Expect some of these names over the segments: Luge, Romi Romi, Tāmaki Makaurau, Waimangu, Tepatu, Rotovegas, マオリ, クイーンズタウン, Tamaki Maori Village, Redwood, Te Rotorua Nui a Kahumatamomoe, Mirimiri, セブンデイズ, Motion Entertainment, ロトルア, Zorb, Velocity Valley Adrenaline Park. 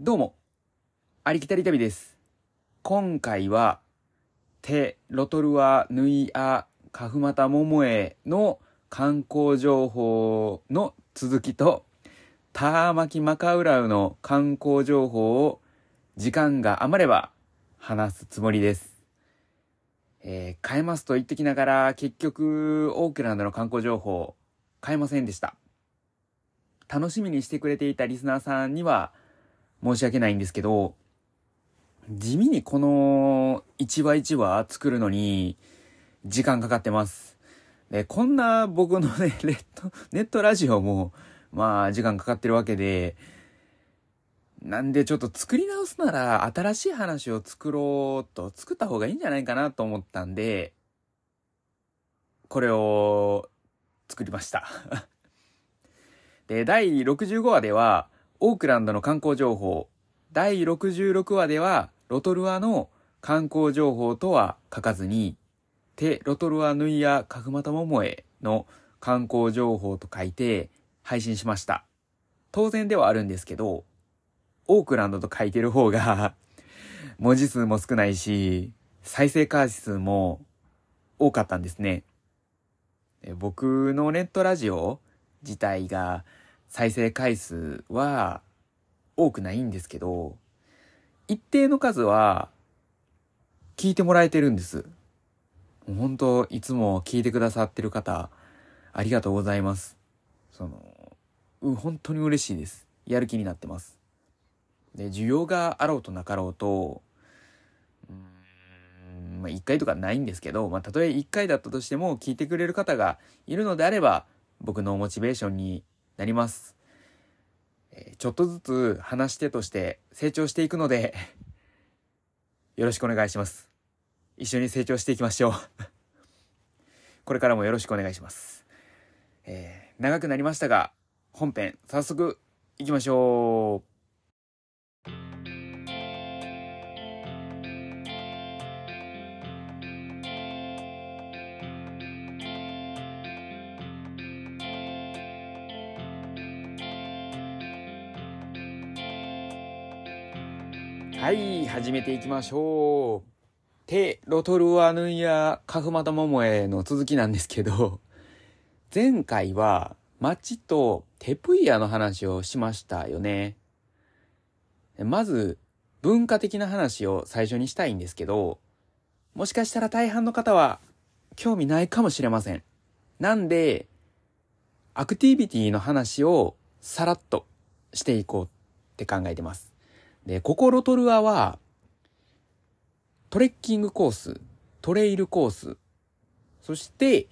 どうも、ありきたり旅です。今回は、テ・ロトルア・ヌイア・カフマタ・モモエの観光情報の続きと、ターマキ・マカウラウの観光情報を時間が余れば話すつもりです。買えますと言ってきながら結局オークランドの観光情報買えませんでした。楽しみにしてくれていたリスナーさんには、申し訳ないんですけど、地味にこの一話一話作るのに時間かかってます。で、こんな僕のね、ネットラジオも、時間かかってるわけで、なんでちょっと作り直すなら新しい話を作ろうと作った方がいいんじゃないかなと思ったんで、これを作りました。で、第65話では、オークランドの観光情報、第66話ではロトルアの観光情報とは書かずに、テ・ロトルア・ヌイア・カフマタ・モモエの観光情報と書いて配信しました。当然ではあるんですけど、オークランドと書いてる方が文字数も少ないし、再生回数も多かったんですね。僕のネットラジオ自体が再生回数は多くないんですけど、一定の数は聞いてもらえてるんです。本当いつも聞いてくださってる方、ありがとうございます。本当に嬉しいです。やる気になってます。で、需要があろうとなかろうと、1回とかないんですけど、たとえ1回だったとしても聞いてくれる方がいるのであれば、僕のモチベーションになります。ちょっとずつ話し手として成長していくのでよろしくお願いします。一緒に成長していきましょう。これからもよろしくお願いします。長くなりましたが本編早速いきましょう。はい、始めていきましょう。テ・ロトルア・ヌイア・カフマタ・モモエの続きなんですけど、前回は町とテプイアの話をしましたよね。まず文化的な話を最初にしたいんですけど、もしかしたら大半の方は興味ないかもしれません。なんでアクティビティの話をさらっとしていこうって考えてます。で、ここロトルアはトレッキングコース、トレイルコース、そして、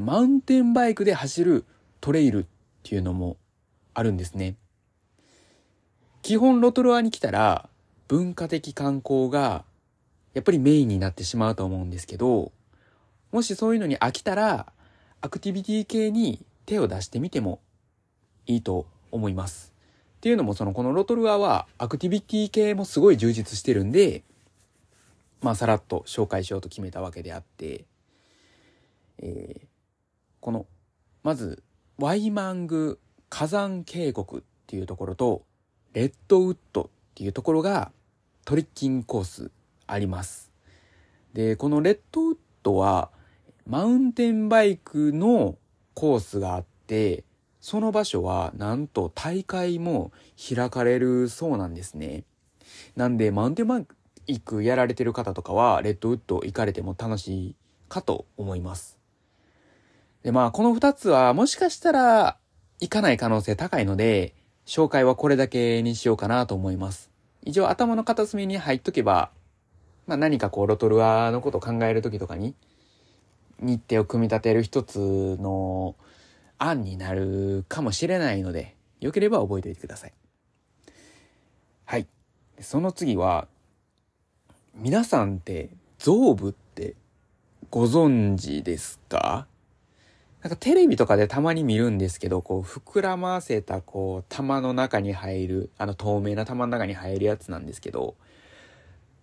マウンテンバイクで走るトレイルっていうのもあるんですね。基本ロトルアに来たら文化的観光がやっぱりメインになってしまうと思うんですけど、もしそういうのに飽きたらアクティビティ系に手を出してみてもいいと思います。っていうのもこのロトルアはアクティビティ系もすごい充実してるんで、さらっと紹介しようと決めたわけであって、まずワイマング火山渓谷っていうところとレッドウッドっていうところがトレッキングコースあります。で、このレッドウッドはマウンテンバイクのコースがあって、その場所はなんと大会も開かれるそうなんですね。なんでマウンテンバイクやられてる方とかはレッドウッド行かれても楽しいかと思います。で、この2つはもしかしたら行かない可能性高いので、紹介はこれだけにしようかなと思います。一応頭の片隅に入っとけば、何かロトルアのことを考えるときとかに日程を組み立てる一つの案になるかもしれないので、よければ覚えておいてください。はい。その次は、皆さんって象部ってご存知ですか？テレビとかでたまに見るんですけど、膨らませた玉の中に入る、透明な玉の中に入るやつなんですけど、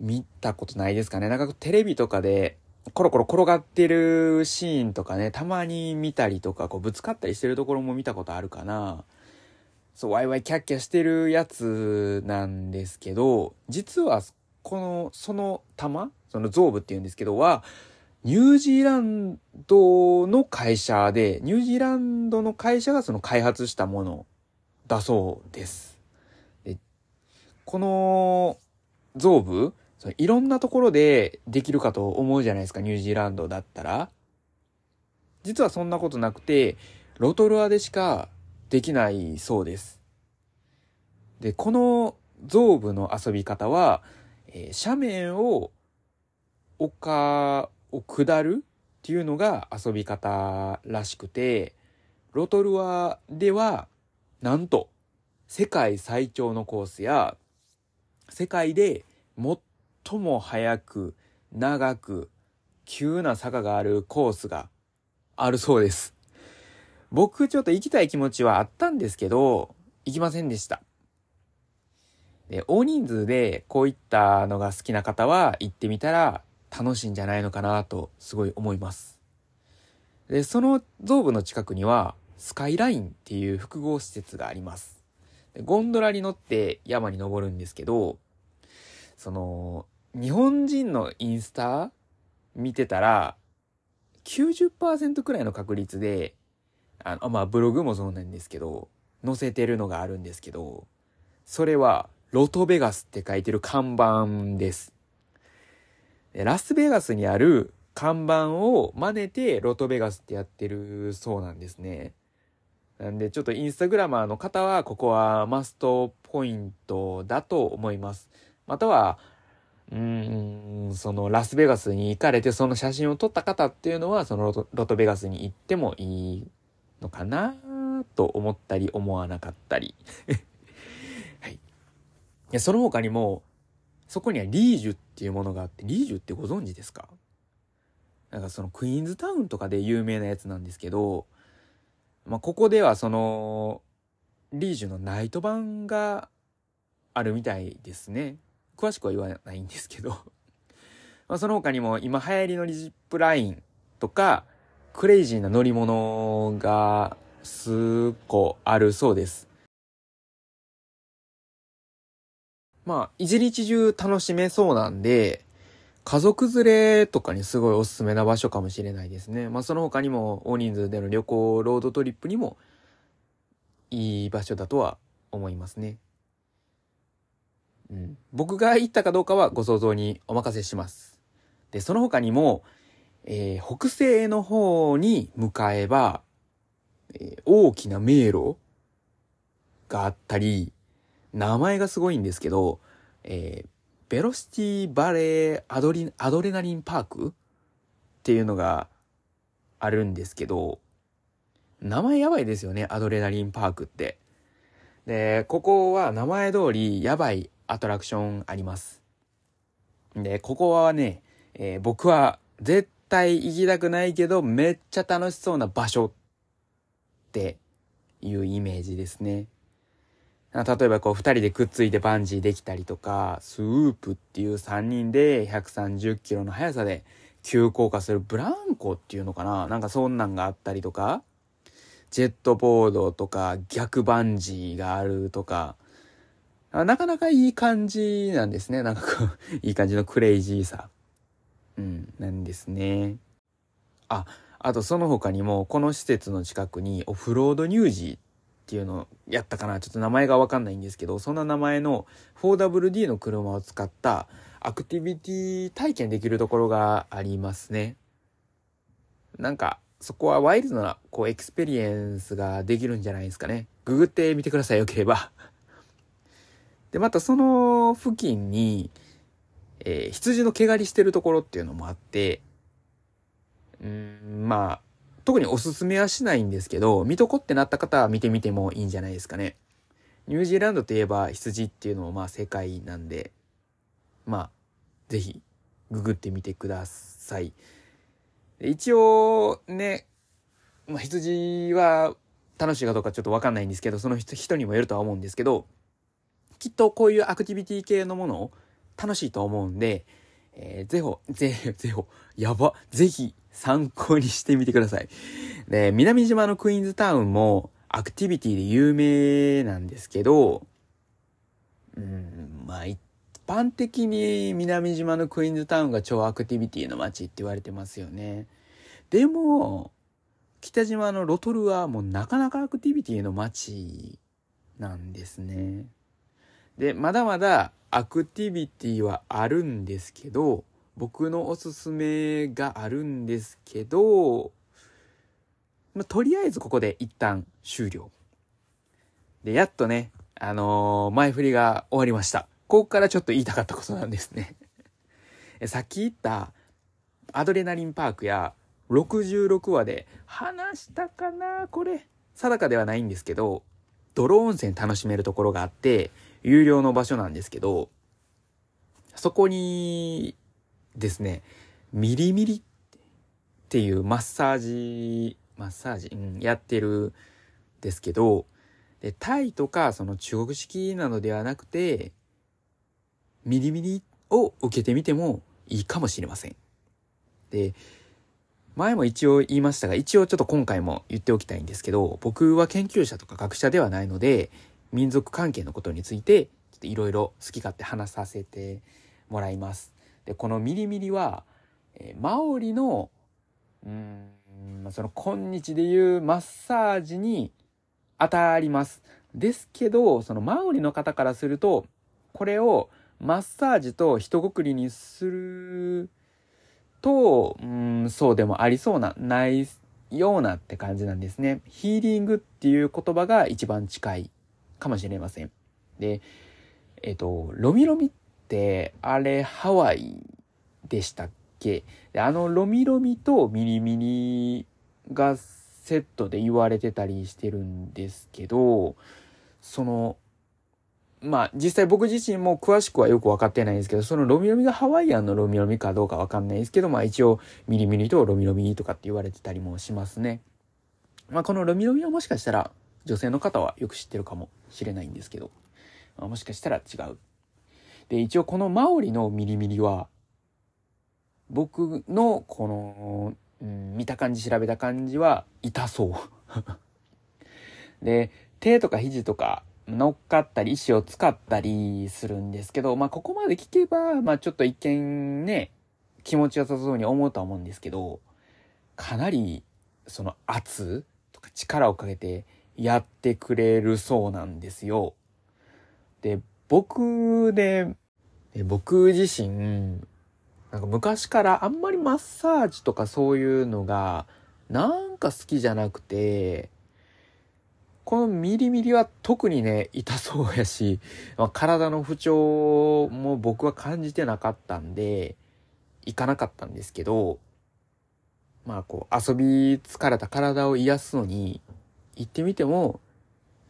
見たことないですかね？テレビとかでコロコロ転がってるシーンとかね、たまに見たりとか、ぶつかったりしてるところも見たことあるかな。そうワイワイキャッキャしてるやつなんですけど、実はこのその玉、そのゾーブっていうんですけどはニュージーランドの会社で、ニュージーランドの会社がその開発したものだそうです。で、このゾーブ、いろんなところでできるかと思うじゃないですか、ニュージーランドだったら。実はそんなことなくて、ロトルアでしかできないそうです。で、このゾーブの遊び方は、斜面を丘を下るっていうのが遊び方らしくて、ロトルアではなんと世界最長のコースや世界で最も速く長く急な坂があるコースがあるそうです。僕ちょっと行きたい気持ちはあったんですけど行きませんでした。で、大人数でこういったのが好きな方は行ってみたら楽しいんじゃないのかなとすごい思います。で、そのゾーブの近くにはスカイラインっていう複合施設があります。で、ゴンドラに乗って山に登るんですけど、その日本人のインスタ見てたら 90% くらいの確率でブログもそうなんですけど載せてるのがあるんですけど、それはロトベガスって書いてる看板です。ラスベガスにある看板を真似てロトベガスってやってるそうなんですね。なんでちょっとインスタグラマーの方はここはマストポイントだと思います。またはそのラスベガスに行かれてその写真を撮った方っていうのはそのロトベガスに行ってもいいのかなと思ったり思わなかったりはい。で、その他にもそこにはリージュっていうものがあって、リージュってご存知ですか？なんかそのクイーンズタウンとかで有名なやつなんですけど、ここではそのリージュのナイト版があるみたいですね。詳しくは言わないんですけどその他にも今流行りのリジップラインとかクレイジーな乗り物が数個あるそうです。一日中楽しめそうなんで、家族連れとかにすごいおすすめな場所かもしれないですね。その他にも大人数での旅行、ロードトリップにもいい場所だとは思いますね。僕が行ったかどうかはご想像にお任せします。で、その他にも、北西の方に向かえば、大きな迷路があったり、名前がすごいんですけど、ベロシティバレーアドレナリンパークっていうのがあるんですけど、名前やばいですよね、アドレナリンパークって。で、ここは名前通りやばいアトラクションあります。で、ここはね、僕は絶対行きたくないけど、めっちゃ楽しそうな場所っていうイメージですね。例えばこう2人でくっついてバンジーできたりとか、スープっていう3人で130キロの速さで急降下するブランコっていうのかな、なんかそんなんがあったりとか、ジェットボードとか逆バンジーがあるとか、なかなかいい感じなんですね。なんかこういい感じのクレイジーさなんですね。あとその他にもこの施設の近くにオフロードニュージーっていうのをやったかな、ちょっと名前が分かんないんですけど、そんな名前の 4WD の車を使ったアクティビティ体験できるところがありますね。なんかそこはワイルドなこうエクスペリエンスができるんじゃないですかね。ググってみてください、よければで、またその付近に、羊の毛刈りしてるところっていうのもあって、特におすすめはしないんですけど、見とこってなった方は見てみてもいいんじゃないですかね。ニュージーランドといえば羊っていうのも世界なんで、ぜひググってみてください。一応ね、羊は楽しいかどうかちょっと分かんないんですけど、その人にもよるとは思うんですけど、きっとこういうアクティビティ系のものを楽しいと思うんで、ぜひ参考にしてみてください。で、南島のクイーンズタウンもアクティビティで有名なんですけど、一般的に南島のクイーンズタウンが超アクティビティの街って言われてますよね。でも北島のロトルはもうなかなかアクティビティの街なんですね。で、まだまだアクティビティはあるんですけど、僕のおすすめがあるんですけど、とりあえずここで一旦終了。で、やっとね、前振りが終わりました。ここからちょっと言いたかったことなんですね。さっき言ったアドレナリンパークや66話で話したかな、これ定かではないんですけど、泥温泉楽しめるところがあって有料の場所なんですけど、そこにですね、ミリミリっていうマッサージ、やってるんですけど、でタイとかその中国式なのではなくて、ミリミリを受けてみてもいいかもしれません。で、前も一応言いましたが、一応ちょっと今回も言っておきたいんですけど、僕は研究者とか学者ではないので、民族関係のことについていろいろ好き勝手話させてもらいます。で、このミリミリは、マオリのその今日でいうマッサージに当たります。ですけど、そのマオリの方からすると、これをマッサージと一括りにすると、そうでもありそうな、ないようなって感じなんですね。ヒーリングっていう言葉が一番近いかもしれません。で、ロミロミって、あれハワイでしたっけ？で、あのロミロミとミリミリがセットで言われてたりしてるんですけど、実際僕自身も詳しくはよく分かってないんですけど、そのロミロミがハワイアンのロミロミかどうか分かんないですけど、一応ミリミリとロミロミとかって言われてたりもしますね。このロミロミはもしかしたら女性の方はよく知ってるかもしれないんですけど、もしかしたら違う。で、一応このマオリのミリミリは、僕のこの、見た感じ調べた感じは痛そう。で、手とか肘とか、乗っかったり石を使ったりするんですけど、ここまで聞けばちょっと一見ね、気持ちよさそうに思うとは思うんですけど、かなりその圧とか力をかけてやってくれるそうなんですよ。で、僕自身昔からあんまりマッサージとかそういうのが好きじゃなくて、このミリミリは特にね、痛そうやし、体の不調も僕は感じてなかったんで、行かなかったんですけど、遊び疲れた体を癒すのに、行ってみても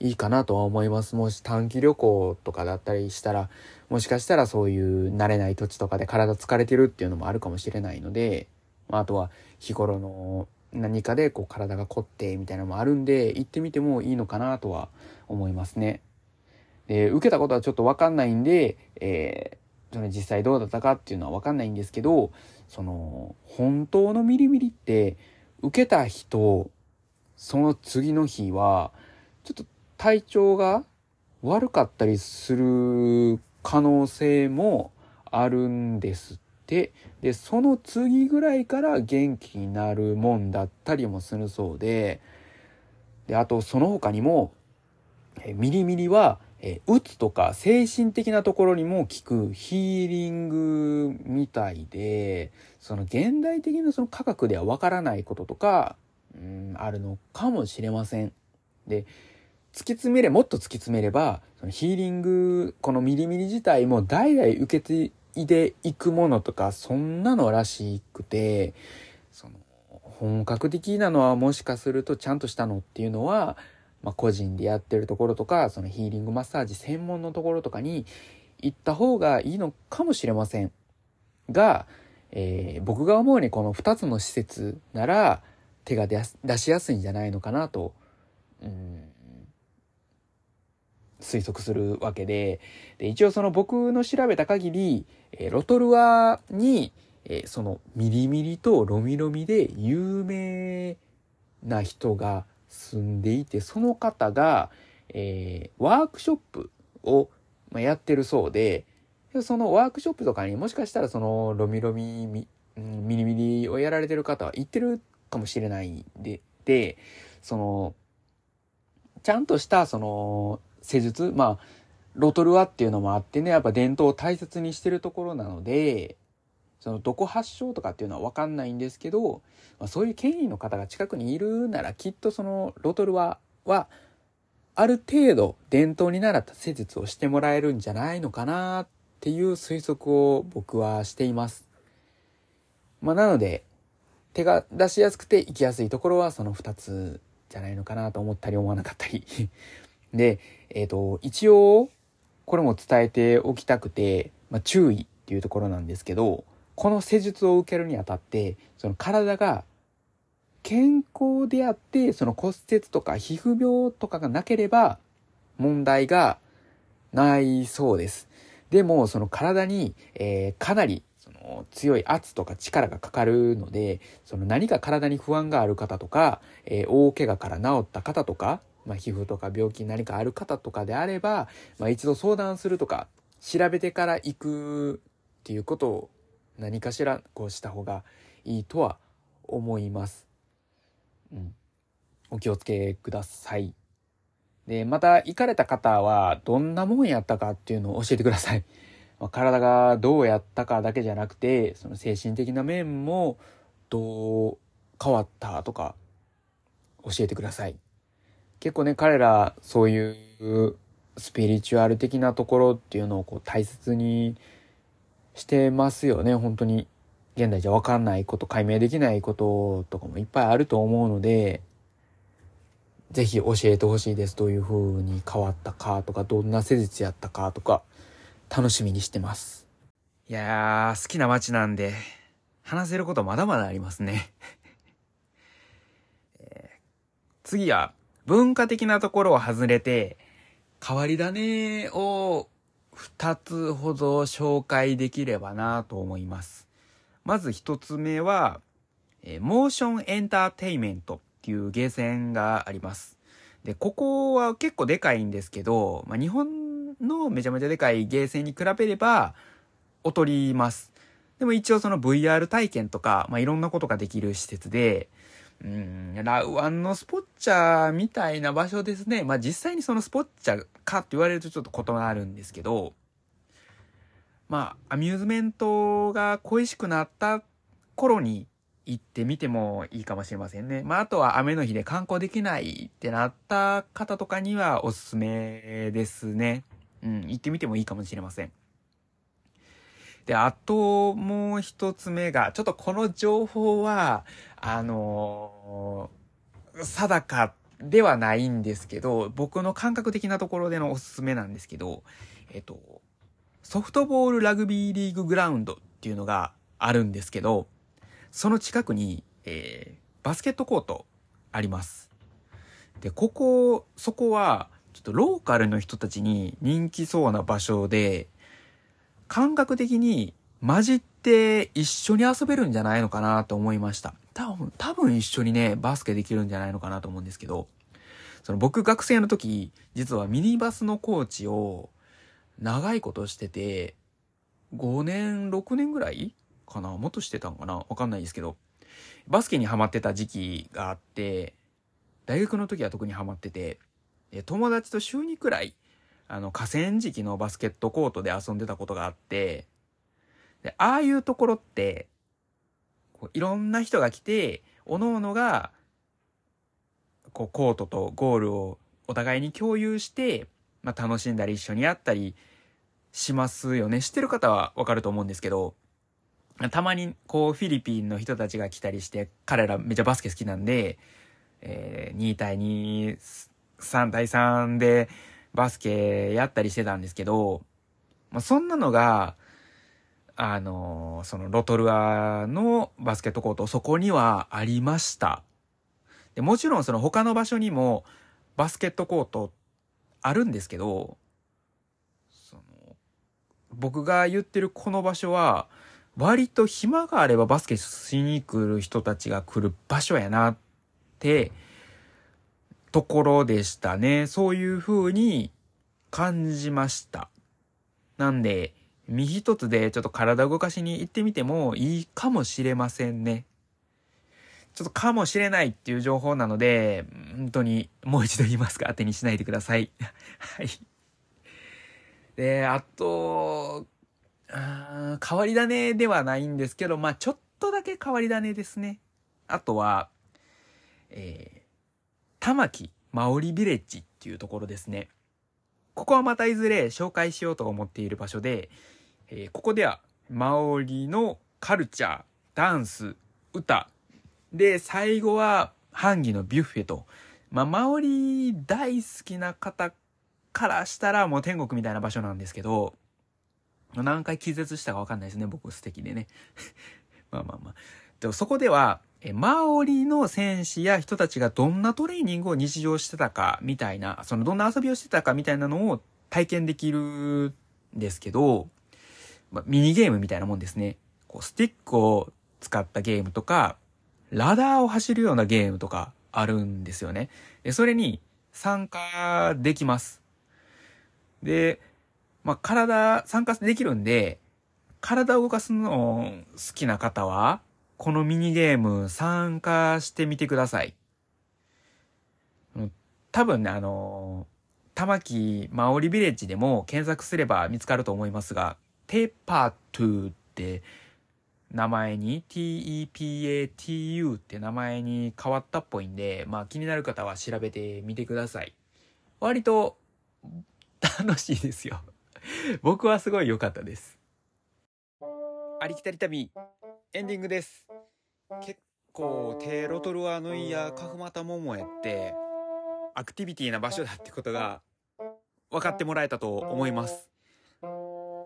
いいかなとは思います。もし短期旅行とかだったりしたら、もしかしたらそういう慣れない土地とかで体疲れてるっていうのもあるかもしれないので、あとは日頃の何かで体が凝ってみたいなのもあるんで、行ってみてもいいのかなとは思いますね。で、受けたことはちょっと分かんないんで、実際どうだったかっていうのは分かんないんですけど、本当のミリミリって受けた人、その次の日はちょっと体調が悪かったりする可能性もあるんですって。で、その次ぐらいから元気になるもんだったりもするそうで、で、あとその他にも、ミリミリは、うつとか精神的なところにも効くヒーリングみたいで、現代的な科学ではわからないこととか、あるのかもしれません。で、もっと突き詰めれば、ヒーリング、このミリミリ自体も代々受けて、で行くものとかそんなのらしくて、本格的なのはもしかするとちゃんとしたのっていうのは、個人でやってるところとか、ヒーリングマッサージ専門のところとかに行った方がいいのかもしれませんが、僕が思うにこの2つの施設なら手が出しやすいんじゃないのかなと推測するわけで、一応僕の調べた限り、ロトルアに、ミリミリとロミロミで有名な人が住んでいて、その方が、ワークショップをやってるそうで、そのワークショップとかにもしかしたらそのミリミリをやられてる方は行ってるかもしれないんで、そのちゃんとしたその施術、まあロトルアっていうのもあってね、やっぱ伝統を大切にしてるところなので、そのどこ発祥とかっていうのは分かんないんですけど、まあ、そういう権威の方が近くにいるならきっとそのロトルアはある程度伝統に習った施術をしてもらえるんじゃないのかなっていう推測を僕はしています。まあ、なので手が出しやすくて行きやすいところはその2つじゃないのかなと思ったり思わなかったりで、一応これも伝えておきたくて、まあ、注意っていうところなんですけど、この施術を受けるにあたってその体が健康であって、その骨折とか皮膚病とかがなければ問題がないそうです。でもその体に、かなり強い圧とか力がかかるので、その何か体に不安がある方とか、大怪我から治った方とか、まあ、皮膚とか病気何かある方とかであれば、まあ、一度相談するとか調べてから行くっていうことを何かしらこうした方がいいとは思います、お気をつけください。でまた行かれた方はどんなもんやったかっていうのを教えてください。体がどうやったかだけじゃなくて、その精神的な面もどう変わったとか教えてください。結構ね、彼らそういうスピリチュアル的なところっていうのをこう大切にしてますよね。本当に現代じゃ分かんないこと、解明できないこととかもいっぱいあると思うので、ぜひ教えてほしいです。どういう風に変わったかとか、どんな施術やったかとか楽しみにしてます。いやー、好きな街なんで話せることまだまだありますね、次は文化的なところを外れて変わり種を2つほど紹介できればなと思います。まず1つ目は、モーションエンターテイメントっていうゲーセンがあります。でここは結構でかいんですけど、まあ、日本のめちゃめちゃでかいゲーセンに比べれば劣ります。でも一応その VR 体験とか、まあ、いろんなことができる施設で、ラウアンのスポッチャみたいな場所ですね。まあ実際にそのスポッチャかって言われるとちょっと異なるんですけど、まあアミューズメントが恋しくなった頃に行ってみてもいいかもしれませんね。まああとは雨の日で観光できないってなった方とかにはおすすめですね。行ってみてもいいかもしれません。で、あともう一つ目が、ちょっとこの情報は、定かではないんですけど、僕の感覚的なところでのおすすめなんですけど、ソフトボールラグビーリーググラウンドっていうのがあるんですけど、その近くに、バスケットコートあります。で、そこは、ちょっとローカルの人たちに人気そうな場所で、感覚的に混じって一緒に遊べるんじゃないのかなと思いました。多分一緒にね、バスケできるんじゃないのかなと思うんですけど、その僕学生の時、実はミニバスのコーチを長いことしてて、5年、6年ぐらいかな、もっとしてたのかな、わかんないですけど、バスケにハマってた時期があって、大学の時は特にハマってて、友達と週2くらい河川敷のバスケットコートで遊んでたことがあって、でああいうところってこういろんな人が来て、おのおのがこうコートとゴールをお互いに共有して、まあ、楽しんだり一緒にやったりしますよね。知ってる方はわかると思うんですけど、たまにこうフィリピンの人たちが来たりして、彼らめちゃバスケ好きなんで、2対23対3でバスケやったりしてたんですけど、まあ、そんなのがそのロトルアのバスケットコート、そこにはありました。でもちろんその他の場所にもバスケットコートあるんですけど、その僕が言ってるこの場所は割と暇があればバスケしに来る人たちが来る場所やなってところでしたね。そういう風に感じました。なんで、身一つでちょっと体動かしに行ってみてもいいかもしれませんね。ちょっとかもしれないっていう情報なので、本当にもう一度言いますが、当てにしないでください。はい。で、あと、変わり種ではないんですけど、まあちょっとだけ変わり種ですね。あとは、玉木マオリビレッジっていうところですね。ここはまたいずれ紹介しようと思っている場所で、ここではマオリのカルチャー、ダンス、歌、で最後は版木のビュッフェと、まあ、マオリ大好きな方からしたらもう天国みたいな場所なんですけど、何回気絶したか分かんないですね。僕素敵でね。まあ。でもそこではマオリの戦士や人たちがどんなトレーニングを日常してたかみたいな、そのどんな遊びをしてたかみたいなのを体験できるんですけど、まあ、ミニゲームみたいなもんですね。こうスティックを使ったゲームとか、ラダーを走るようなゲームとかあるんですよね。で、それに参加できます。で、まあ、参加できるんで、体を動かすの好きな方は、このミニゲーム参加してみてください。多分ね、玉木マオリビレッジでも検索すれば見つかると思いますが、テパトゥって、名前に TEPATU って名前に変わったっぽいんで、まあ気になる方は調べてみてください。割と楽しいですよ。僕はすごい良かったです。ありきたり旅エンディングです。結構テロトルアヌイやカフマタモモエってアクティビティな場所だってことが分かってもらえたと思います。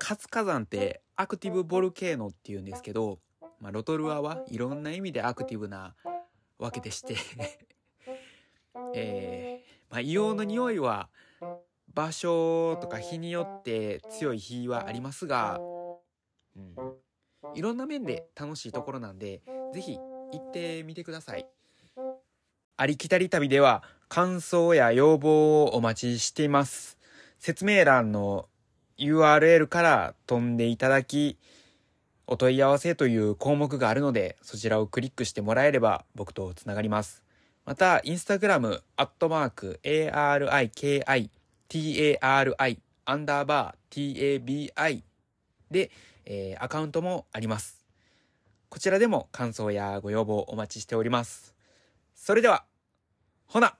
活火山ってアクティブボルケーノっていうんですけど、まあ、ロトルアはいろんな意味でアクティブなわけでして、まあ、硫黄の匂いは場所とか日によって強い日はありますが、いろんな面で楽しいところなんで、ぜひ行ってみてください。ありきたり旅では感想や要望をお待ちしています。説明欄のURL から飛んでいただき、お問い合わせという項目があるので、そちらをクリックしてもらえれば僕とつながります。また、インスタグラム、@ARIKITARI_TABI で、アカウントもあります。こちらでも感想やご要望お待ちしております。それでは、ほな。